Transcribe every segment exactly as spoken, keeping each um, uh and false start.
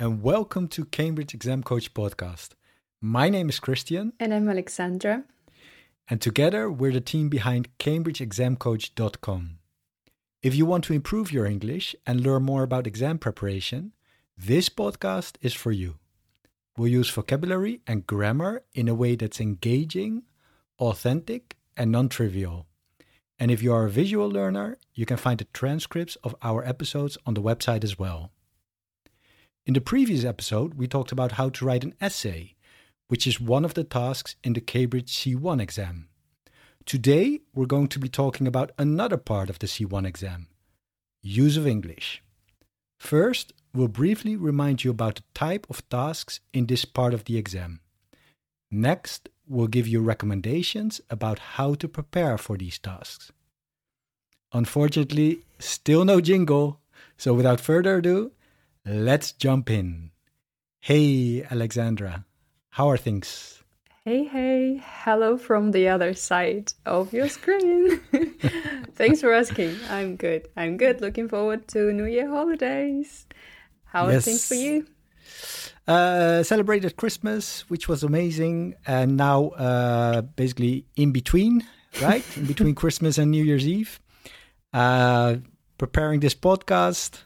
and welcome to Cambridge Exam Coach Podcast. My name is Christian. And I'm Alexandra. And together, we're the team behind Cambridge Exam Coach dot com. If you want to improve your English and learn more about exam preparation, this podcast is for you. We'll use vocabulary and grammar in a way that's engaging, authentic, and non-trivial. And if you are a visual learner, you can find the transcripts of our episodes on the website as well. In the previous episode, we talked about how to write an essay, which is one of the tasks in the Cambridge C one exam. Today, we're going to be talking about another part of the C one exam, use of English. First, we'll briefly remind you about the type of tasks in this part of the exam. Next, we'll give you recommendations about how to prepare for these tasks. Unfortunately, still no jingle, so without further ado, let's jump in. Hey, Alexandra. How are things? Hey, hey. Hello from the other side of your screen. Thanks for asking. I'm good. I'm good. Looking forward to New Year holidays. How are yes. things for you? Uh, celebrated Christmas, which was amazing. And now uh, basically in between, right? in between Christmas and New Year's Eve. Uh, preparing this podcast.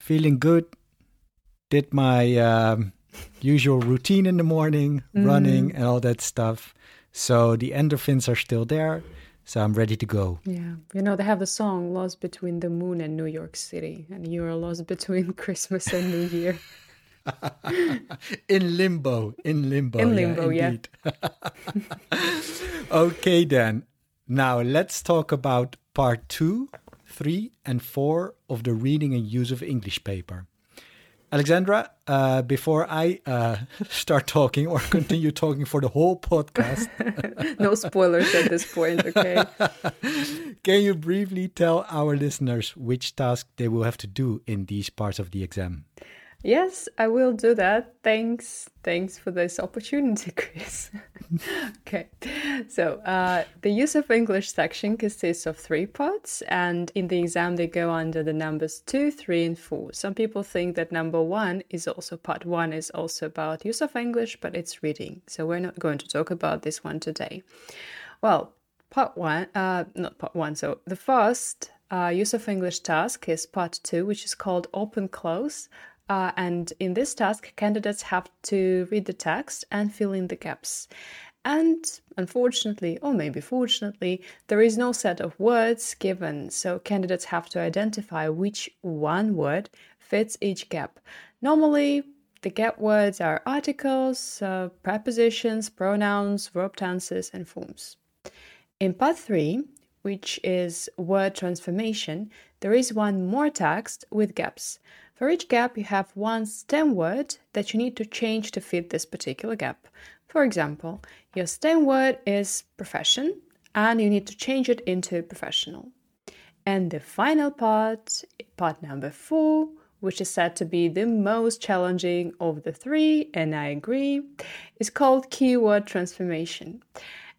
Feeling good. Did my... Um, usual routine in the morning, running mm. and all that stuff. So the endorphins are still there. So I'm ready to go. Yeah. You know, they have the song Lost Between the Moon and New York City. And you're lost between Christmas and New Year. in limbo. In limbo. In limbo, yeah. Indeed. yeah. Okay, then. Now let's talk about part two, three, and four of the reading and use of English paper. Alexandra, uh, before I uh, start talking or continue talking for the whole podcast. No spoilers at this point, okay? Can you briefly tell our listeners which task they will have to do in these parts of the exam? Yes, I will do that. Thanks. Thanks for this opportunity, Chris. Okay. So uh, the use of English section consists of three parts, and in the exam they go under the numbers two, three, and four. Some people think that number one is also part one is also about use of English, but it's reading. So we're not going to talk about this one today. Well, part one, uh, not part one. So the first uh, use of English task is part two, which is called open close. Uh, and in this task, candidates have to read the text and fill in the gaps. And unfortunately, or maybe fortunately, there is no set of words given, so candidates have to identify which one word fits each gap. Normally, the gap words are articles, uh, prepositions, pronouns, verb tenses, and forms. In part three, which is word transformation, there is one more text with gaps. For each gap, you have one stem word that you need to change to fit this particular gap. For example, your stem word is profession, and you need to change it into professional. And the final part, part number four, which is said to be the most challenging of the three, and I agree, is called keyword transformation.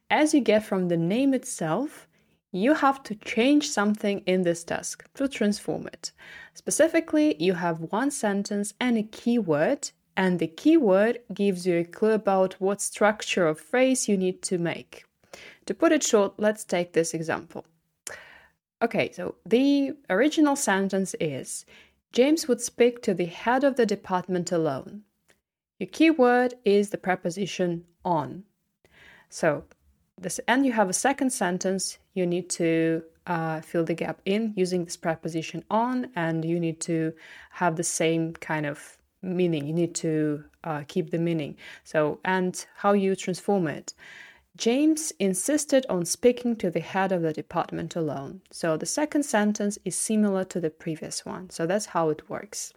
As you get from the name itself, you have to change something in this task to transform it. Specifically, you have one sentence and a keyword, and the keyword gives you a clue about what structure of phrase you need to make. To put it short, let's take this example. Okay, so the original sentence is, James would speak to the head of the department alone. Your keyword is the preposition on. So, this, and you have a second sentence you need to uh, fill the gap in using this preposition on, and you need to have the same kind of meaning. You need to uh, keep the meaning. So, and how you transform it. James insisted on speaking to the head of the department alone. So the second sentence is similar to the previous one. So that's how it works.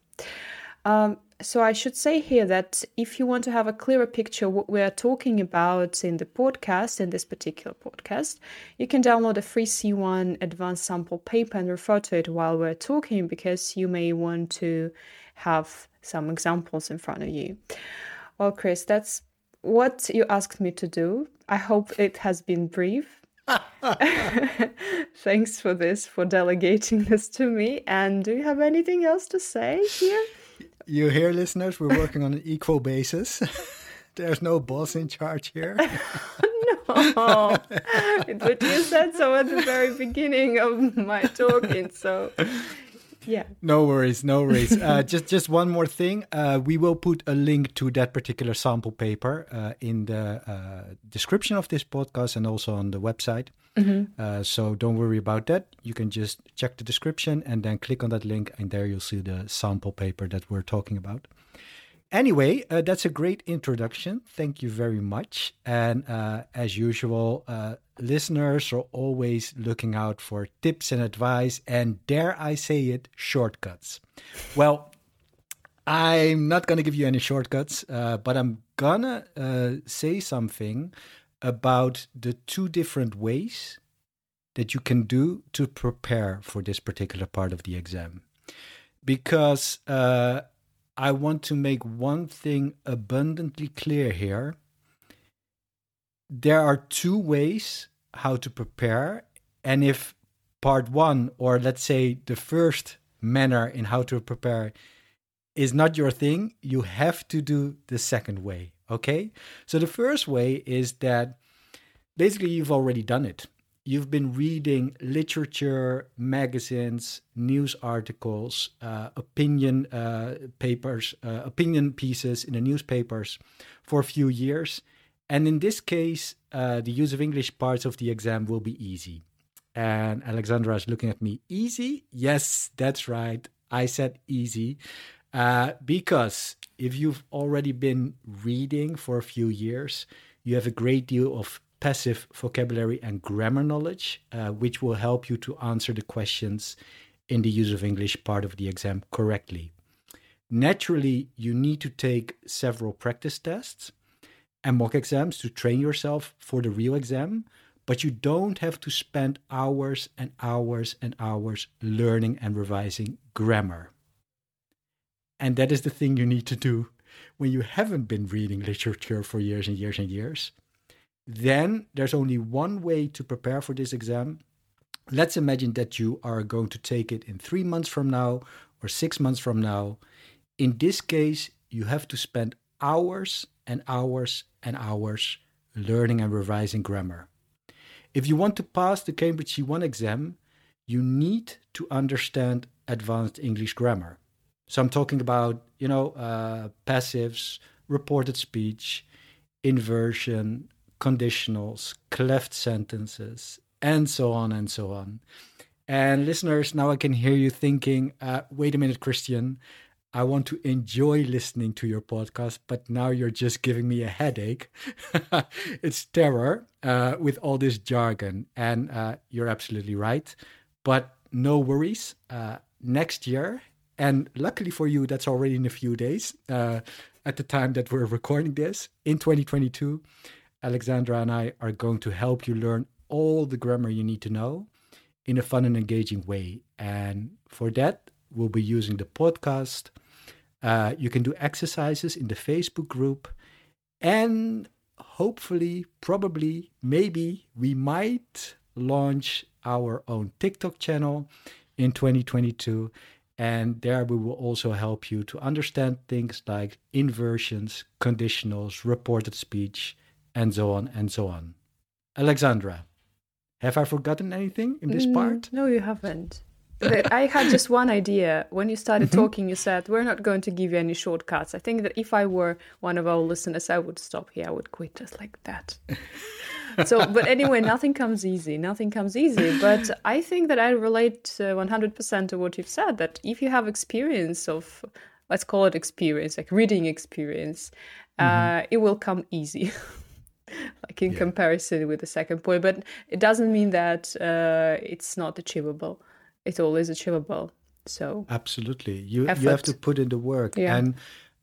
Um, so I should say here that if you want to have a clearer picture of what we're talking about in the podcast, in this particular podcast, you can download a free C one advanced sample paper and refer to it while we're talking, because you may want to have some examples in front of you. Well, Chris, that's what you asked me to do. I hope it has been brief. Thanks for this, for delegating this to me. And do you have anything else to say here? You hear, listeners, we're working on an equal basis. There's no boss in charge here. No, but you said so at the very beginning of my talking, so... Yeah. No worries, no worries. Uh, just just one more thing. Uh, we will put a link to that particular sample paper uh, in the uh, description of this podcast and also on the website. Mm-hmm. Uh, so don't worry about that. You can just check the description and then click on that link, and there you'll see the sample paper that we're talking about. Anyway, uh, that's a great introduction. Thank you very much. And uh, as usual, uh, listeners are always looking out for tips and advice and, dare I say it, shortcuts. Well, I'm not going to give you any shortcuts, uh, but I'm going to uh, say something about the two different ways that you can do to prepare for this particular part of the exam. Because... Uh, I want to make one thing abundantly clear here. There are two ways how to prepare. And if part one, or let's say the first manner in how to prepare, is not your thing, you have to do the second way, okay? So the first way is that basically you've already done it. You've been reading literature, magazines, news articles, uh, opinion uh, papers, uh, opinion pieces in the newspapers for a few years. And in this case, uh, the use of English parts of the exam will be easy. And Alexandra is looking at me. Easy? Yes, that's right. I said easy. Uh, because if you've already been reading for a few years, you have a great deal of passive vocabulary and grammar knowledge, uh, which will help you to answer the questions in the use of English part of the exam correctly. Naturally, you need to take several practice tests and mock exams to train yourself for the real exam, but you don't have to spend hours and hours and hours learning and revising grammar. And that is the thing you need to do when you haven't been reading literature for years and years and years. Then there's only one way to prepare for this exam. Let's imagine that you are going to take it in three months from now or six months from now. In this case, you have to spend hours and hours and hours learning and revising grammar. If you want to pass the Cambridge C one exam, you need to understand advanced English grammar. So I'm talking about, you know, uh, passives, reported speech, inversion, conditionals, cleft sentences, and so on and so on. And listeners, now I can hear you thinking, uh, wait a minute, Christian, I want to enjoy listening to your podcast, but now you're just giving me a headache. It's terror uh, with all this jargon. And uh, you're absolutely right. But no worries. Uh, next year, and luckily for you, that's already in a few days, uh, at the time that we're recording this, in twenty twenty-two, Alexandra and I are going to help you learn all the grammar you need to know in a fun and engaging way. And for that, we'll be using the podcast. Uh, you can do exercises in the Facebook group. And hopefully, probably, maybe we might launch our own TikTok channel in twenty twenty-two. And there we will also help you to understand things like inversions, conditionals, reported speech, and so on and so on. Alexandra, have I forgotten anything in this mm, part? No, you haven't. I had just one idea. When you started talking, you said, we're not going to give you any shortcuts. I think that if I were one of our listeners, I would stop here. I would quit just like that. So, but anyway, nothing comes easy. Nothing comes easy. But I think that I relate uh, one hundred percent to what you've said, that if you have experience of, let's call it experience, like reading experience, mm-hmm. uh, it will come easy. Like in yeah. comparison with the second point, but it doesn't mean that uh, it's not achievable. It always achievable. So absolutely, you effort. you have to put in the work. Yeah. And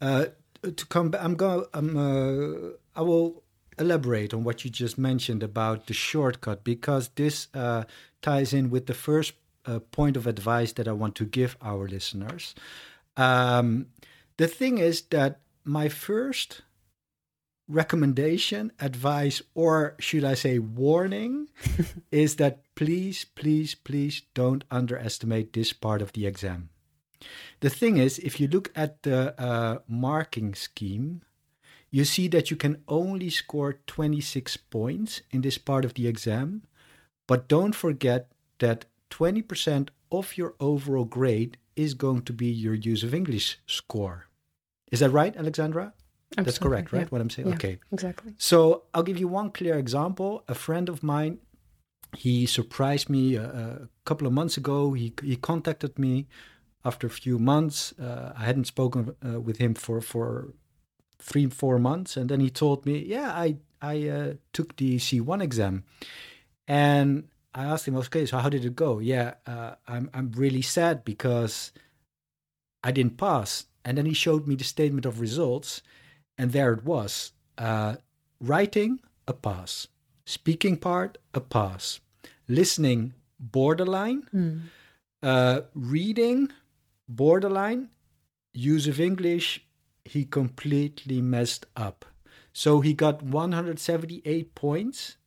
uh, to come back, I'm going. I'm. Uh, I will elaborate on what you just mentioned about the shortcut, because this uh, ties in with the first uh, point of advice that I want to give our listeners. Um, the thing is that my first recommendation, advice, or should I say warning, is that please, please, please don't underestimate this part of the exam. The thing is, if you look at the uh, marking scheme, you see that you can only score twenty-six points in this part of the exam, but don't forget that twenty percent of your overall grade is going to be your use of English score. Is that right, Alexandra? Absolutely. That's correct, right? Yeah. What I'm saying? Yeah, okay. Exactly. So I'll give you one clear example. A friend of mine, he surprised me a, a couple of months ago. He he contacted me after a few months. Uh, I hadn't spoken uh, with him for... for three, four months. And then he told me, yeah, I, I uh, took the C one exam. And I asked him, okay, so how did it go? Yeah, uh, I'm I'm really sad because I didn't pass. And then he showed me the statement of results. And there it was. Uh, writing, a pass. Speaking part, a pass. Listening, borderline. Mm. Uh, reading, borderline. Use of English, he completely messed up. So he got one hundred seventy-eight points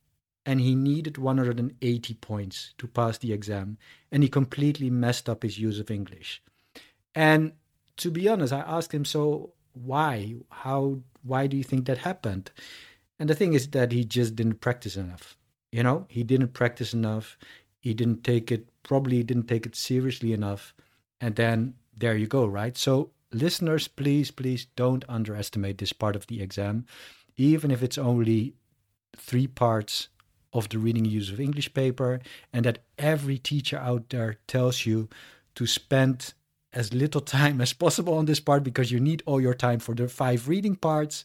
and he needed one hundred eighty points to pass the exam. And he completely messed up his use of English. And to be honest, I asked him, so why? How, why do you think that happened? And the thing is that he just didn't practice enough. You know, he didn't practice enough. He didn't take it, probably didn't take it seriously enough. And then there you go, right? So listeners, please, please don't underestimate this part of the exam, even if it's only three parts of the reading and use of English paper, and that every teacher out there tells you to spend as little time as possible on this part because you need all your time for the five reading parts.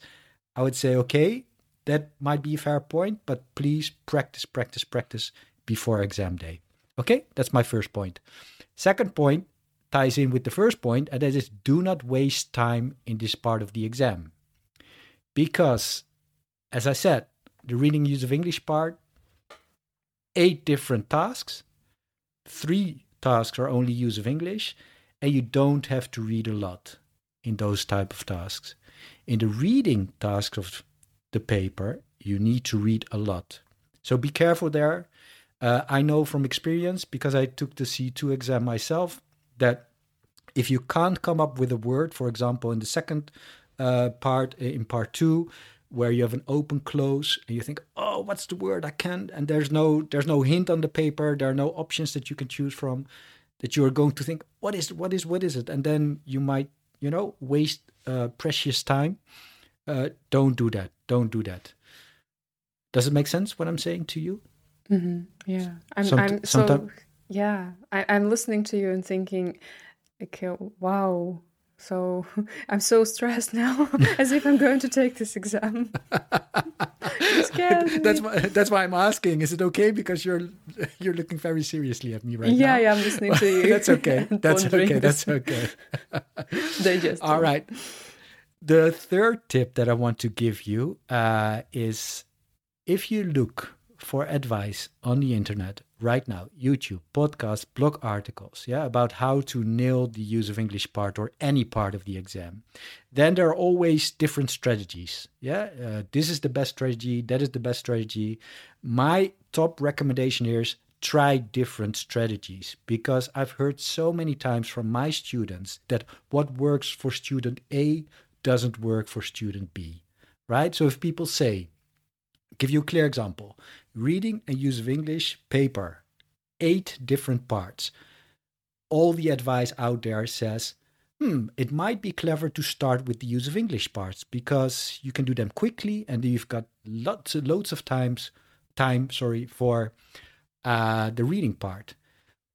I would say, okay, that might be a fair point, but please practice, practice, practice before exam day. Okay, that's my first point. Second point ties in with the first point, and that is do not waste time in this part of the exam. Because, as I said, the reading use of English part, eight different tasks, three tasks are only use of English, and you don't have to read a lot in those type of tasks. In the reading tasks of the paper, you need to read a lot. So be careful there. Uh, I know from experience, because I took the C two exam myself, that if you can't come up with a word, for example, in the second uh, part, in part two, where you have an open close, and you think, oh, what's the word? I can't. And there's no there's no hint on the paper. There are no options that you can choose from, that you are going to think, what is what is what is it? And then you might, you know, waste uh, precious time. Uh, don't do that. Don't do that. Does it make sense what I'm saying to you? Mm-hmm. Yeah. I'm, Somet- I'm so. Sometime- Yeah, I, I'm listening to you and thinking, okay, wow, so I'm so stressed now, as if I'm going to take this exam. It scares me. That's why, that's why I'm asking, is it okay? Because you're you're looking very seriously at me right yeah, now. Yeah, yeah, I'm listening to you. That's okay, that's okay, that's okay. Digest. All right. The third tip that I want to give you uh, is if you look for advice on the internet right now, YouTube, podcasts, blog articles, yeah, about how to nail the use of English part or any part of the exam, then there are always different strategies. Yeah, uh, this is the best strategy, that is the best strategy. My top recommendation here is try different strategies, because I've heard so many times from my students that what works for student A doesn't work for student B, right? So if people say, give you a clear example, reading and use of English paper, eight different parts. All the advice out there says, hmm, it might be clever to start with the use of English parts because you can do them quickly and you've got lots and loads of times, time, sorry, for uh, the reading part.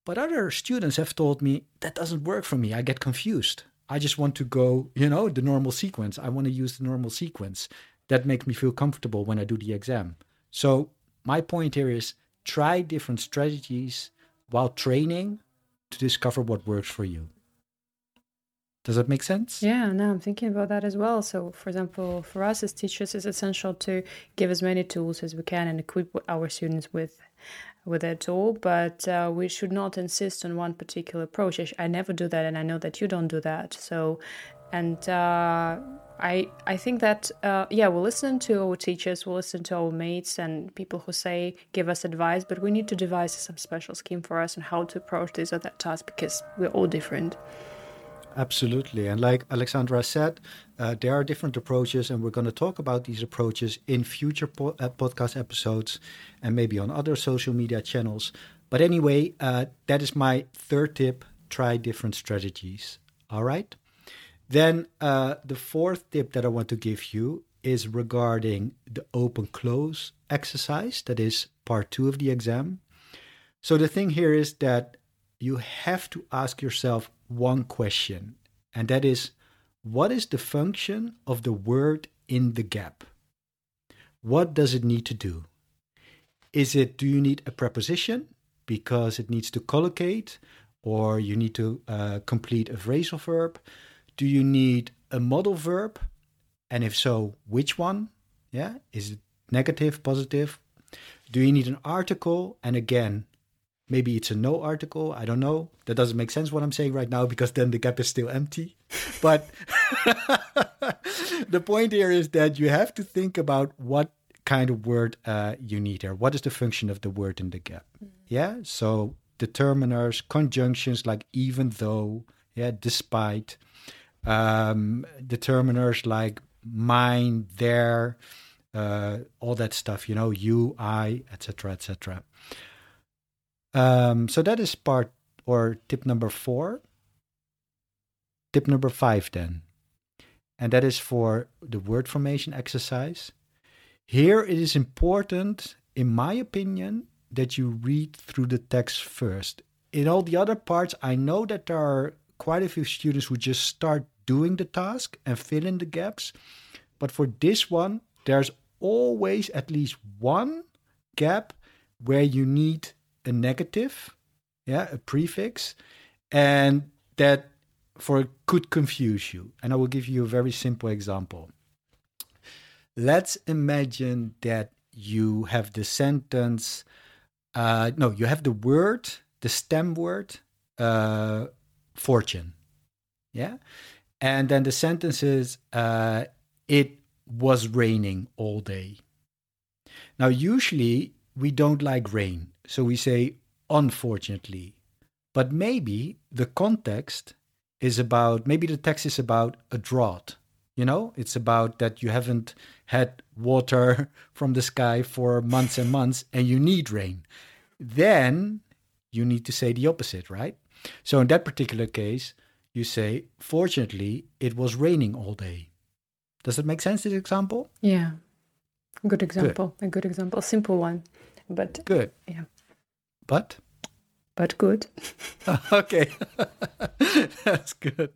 But other students have told me, that doesn't work for me. I get confused. I just want to go, you know, the normal sequence. I want to use the normal sequence. That makes me feel comfortable when I do the exam. So my point here is try different strategies while training to discover what works for you. Does that make sense? Yeah, no, I'm thinking about that as well. So, for example, for us as teachers, it's essential to give as many tools as we can and equip our students with with that tool, but uh, we should not insist on one particular approach. I, sh- I never do that, and I know that you don't do that. So, and uh, I I think that, uh, yeah, we listen to our teachers, we listen to our mates and people who say, give us advice, but we need to devise some special scheme for us on how to approach this or that task, because we're all different. Absolutely. And like Alexandra said, uh, there are different approaches, and we're going to talk about these approaches in future po- uh, podcast episodes and maybe on other social media channels. But anyway, uh, that is my third tip. Try different strategies. All right. Then uh, the fourth tip that I want to give you is regarding the open-close exercise. That is part two of the exam. So the thing here is that you have to ask yourself one question, and that is, what is the function of the word in the gap? What does it need to do? Is it, do you need a preposition because it needs to collocate, or you need to uh, complete a phrasal verb? Do you need a modal verb? And if so, which one? Yeah, is it negative, positive? Do you need an article? And again, maybe it's a no article. I don't know. That doesn't make sense what I'm saying right now, because then the gap is still empty. But the point here is that you have to think about what kind of word uh, you need here. What is the function of the word in the gap? Yeah. So determiners, conjunctions like even though, yeah, despite. Um, determiners like mine, there, uh, all that stuff, you know, you, I, et cetera, et cetera. Um, so that is part or tip number four. Tip number five then. And that is for the word formation exercise. Here it is important, in my opinion, that you read through the text first. In all the other parts, I know that there are quite a few students who just start doing the task and fill in the gaps. But for this one, there's always at least one gap where you need a negative, yeah, a prefix, and that for could confuse you. And I will give you a very simple example. Let's imagine that you have the sentence, uh, no, you have the word, the stem word, uh, fortune, yeah? And then the sentence is, uh, it was raining all day. Now, usually we don't like rain. So we say, unfortunately, but maybe the context is about, maybe the text is about a drought, you know, it's about that you haven't had water from the sky for months and months and you need rain. Then you need to say the opposite, right? So in that particular case, you say, fortunately, it was raining all day. Does that make sense, this example? Yeah. Good example. Good. A good example. A simple one. But good. Yeah. But? But good. Okay. That's good.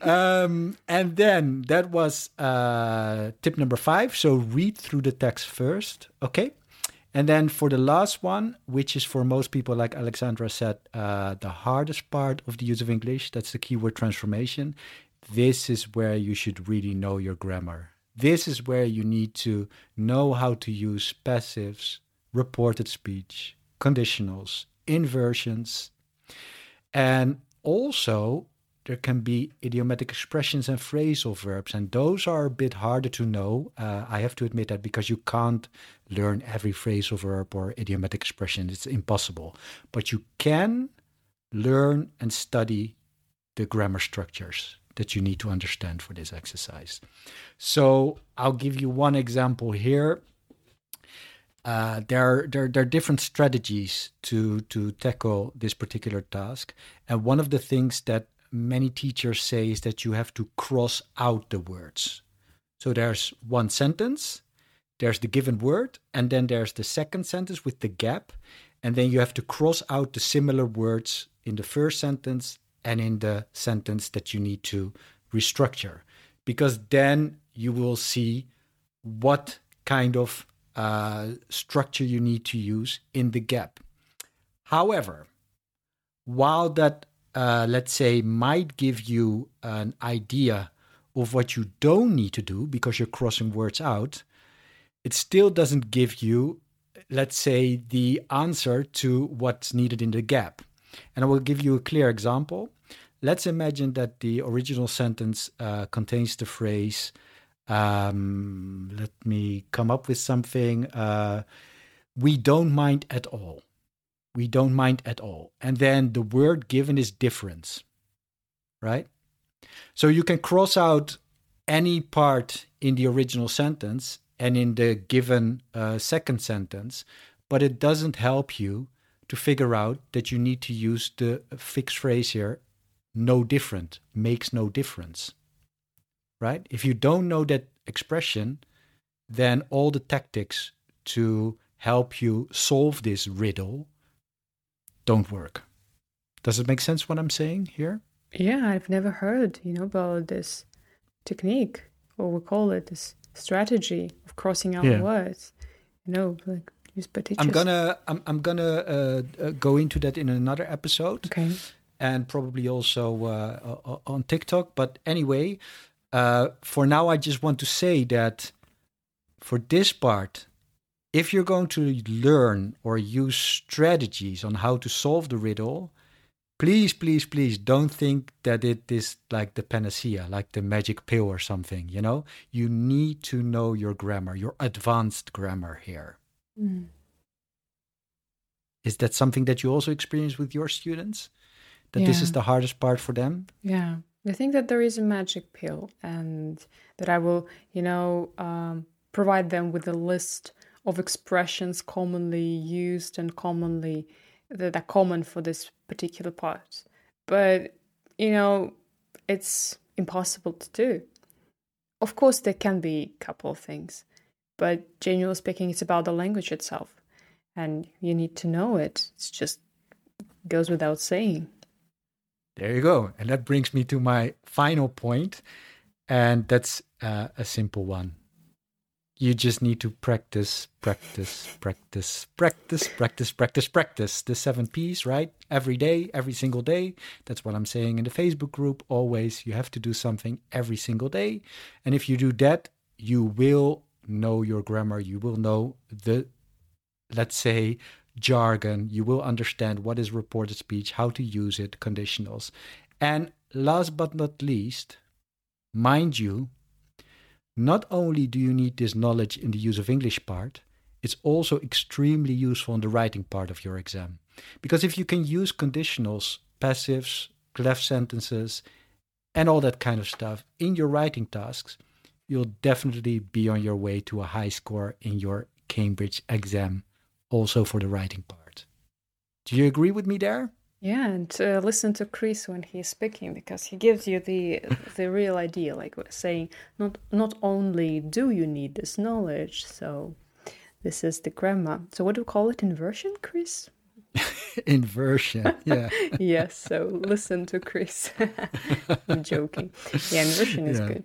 Um, and then that was uh, tip number five. So read through the text first. Okay. And then for the last one, which is for most people, like Alexandra said, uh, the hardest part of the use of English, that's the keyword transformation. This is where you should really know your grammar. This is where you need to know how to use passives, reported speech, conditionals, inversions. And also, there can be idiomatic expressions and phrasal verbs. And those are a bit harder to know. Uh, I have to admit that, because you can't learn every phrasal verb or idiomatic expression. It's impossible. But you can learn and study the grammar structures that you need to understand for this exercise. So I'll give you one example here. Uh, there, there, there are different strategies to, to tackle this particular task. And one of the things that many teachers say is that you have to cross out the words. So there's one sentence, there's the given word, and then there's the second sentence with the gap. And then you have to cross out the similar words in the first sentence and in the sentence that you need to restructure, because then you will see what kind of uh, structure you need to use in the gap. However, while that, uh, let's say, might give you an idea of what you don't need to do because you're crossing words out, it still doesn't give you, let's say, the answer to what's needed in the gap. And I will give you a clear example. Let's imagine that the original sentence uh, contains the phrase, um, let me come up with something, uh, we don't mind at all. We don't mind at all. And then the word given is difference, right? So you can cross out any part in the original sentence and in the given uh, second sentence, but it doesn't help you to figure out that you need to use the fixed phrase here, no different, makes no difference, right? If you don't know that expression, then all the tactics to help you solve this riddle don't work. Does it make sense what I'm saying here? Yeah, I've never heard, you know, about this technique, or we call it this strategy of crossing out yeah. words. You know, like use partitions. I'm gonna, I'm, I'm gonna uh, uh, go into that in another episode, okay, and probably also uh, on TikTok. But anyway, uh, for now, I just want to say that for this part, if you're going to learn or use strategies on how to solve the riddle, please, please, please don't think that it is like the panacea, like the magic pill or something, you know? You need to know your grammar, your advanced grammar here. Mm. Is that something that you also experience with your students? That yeah. this is the hardest part for them? Yeah. I think that there is a magic pill and that I will, you know, um, provide them with a list of expressions commonly used and commonly that are common for this particular part. But, you know, it's impossible to do. Of course, there can be a couple of things, but generally speaking, it's about the language itself. And you need to know it. It's just goes without saying. There you go. And that brings me to my final point. And that's uh, a simple one. You just need to practice, practice, practice, practice, practice, practice, practice. The seven P's, right? Every day, every single day. That's what I'm saying in the Facebook group. Always, you have to do something every single day. And if you do that, you will know your grammar. You will know the, let's say, jargon. You will understand what is reported speech, how to use it, conditionals. And last but not least, mind you, not only do you need this knowledge in the use of English part, it's also extremely useful in the writing part of your exam. Because if you can use conditionals, passives, cleft sentences, and all that kind of stuff in your writing tasks, you'll definitely be on your way to a high score in your Cambridge exam, also for the writing part. Do you agree with me there? Yeah, and uh, listen to Chris when he's speaking, because he gives you the the real idea, like saying, not not only do you need this knowledge, so this is the grammar. So what do you call it? Inversion, Chris? Inversion, yeah. Yes, so listen to Chris. I'm joking. Yeah, inversion is yeah. good.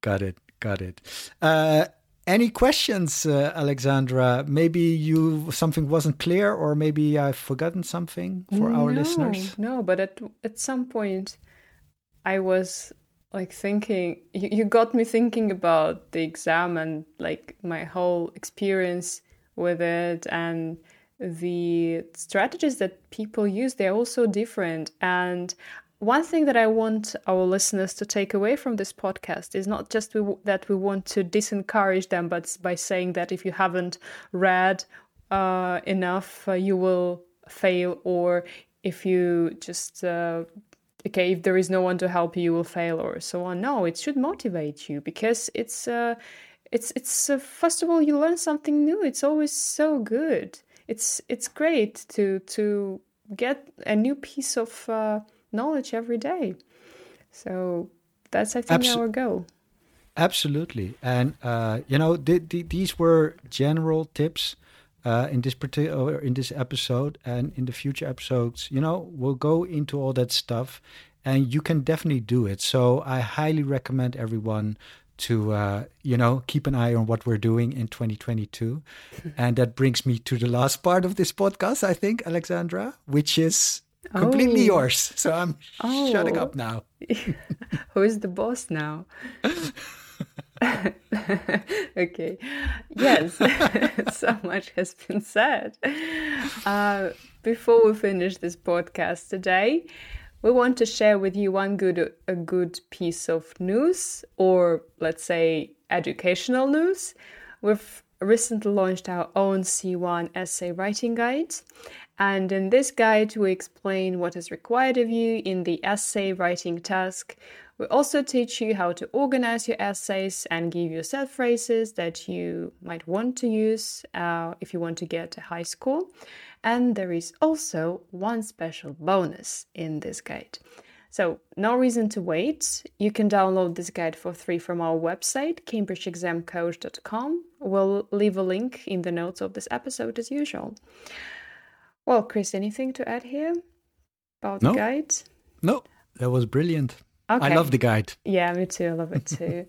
Got it, got it. Uh, Any questions, uh, Alexandra? Maybe you something wasn't clear, or maybe I've forgotten something for no, our listeners. No, but at at some point, I was like thinking. You, you got me thinking about the exam and like my whole experience with it, and the strategies that people use. They're also different. And one thing that I want our listeners to take away from this podcast is not just we w- that we want to disencourage them, but by saying that if you haven't read uh, enough, uh, you will fail, or if you just, uh, okay, if there is no one to help you, you will fail, or so on. No, it should motivate you, because it's, uh, it's, it's uh, first of all, you learn something new. It's always so good. It's, it's great to, to get a new piece of uh, knowledge every day. So that's, I think, Absol- our goal. Absolutely. And, uh, you know, the, the, these were general tips uh, in this particular, in this episode, and in the future episodes, you know, we'll go into all that stuff, and you can definitely do it. So I highly recommend everyone to, uh, you know, keep an eye on what we're doing in twenty twenty-two. And that brings me to the last part of this podcast, I think, Alexandra, which is Oh. Completely yours. So I'm oh. shutting up now. Who is the boss now? Okay. Yes. So much has been said. Uh, before we finish this podcast today, we want to share with you one good a good piece of news, or let's say educational news. We've recently launched our own C one essay writing guide, and in this guide we explain what is required of you in the essay writing task. We also teach you how to organize your essays and give yourself phrases that you might want to use uh, if you want to get a high score. And there is also one special bonus in this guide. So no reason to wait. You can download this guide for free from our website, cambridge exam coach dot com. We'll leave a link in the notes of this episode as usual. Well, Chris, anything to add here about no. the guide? No, that was brilliant. Okay. I love the guide. Yeah, me too. I love it too.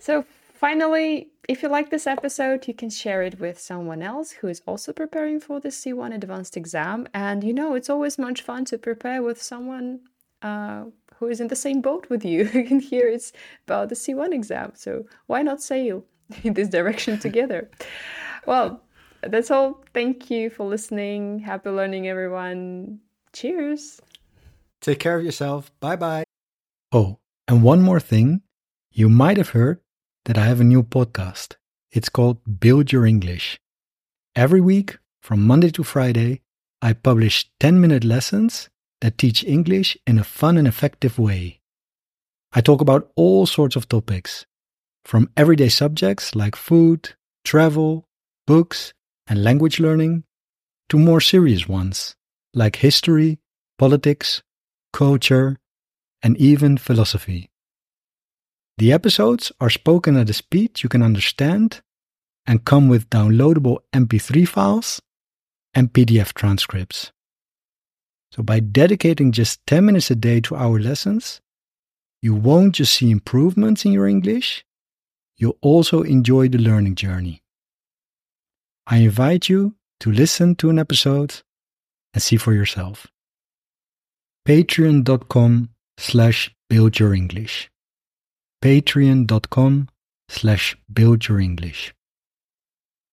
So finally, if you like this episode, you can share it with someone else who is also preparing for the C one advanced exam. And, you know, it's always much fun to prepare with someone uh, who is in the same boat with you. And here it's about the C one exam. So why not sail in this direction together? Well, that's all. Thank you for listening. Happy learning, everyone. Cheers. Take care of yourself. Bye-bye. Oh, and one more thing. You might have heard that I have a new podcast. It's called Build Your English. Every week, from Monday to Friday, I publish ten-minute lessons that teach English in a fun and effective way. I talk about all sorts of topics, from everyday subjects like food, travel, books, and language learning, to more serious ones like history, politics, culture, and even philosophy. The episodes are spoken at a speed you can understand and come with downloadable M P three files and P D F transcripts. So by dedicating just ten minutes a day to our lessons, you won't just see improvements in your English, you'll also enjoy the learning journey. I invite you to listen to an episode and see for yourself. patreon dot com slash build your English. patreon dot com slash build your English.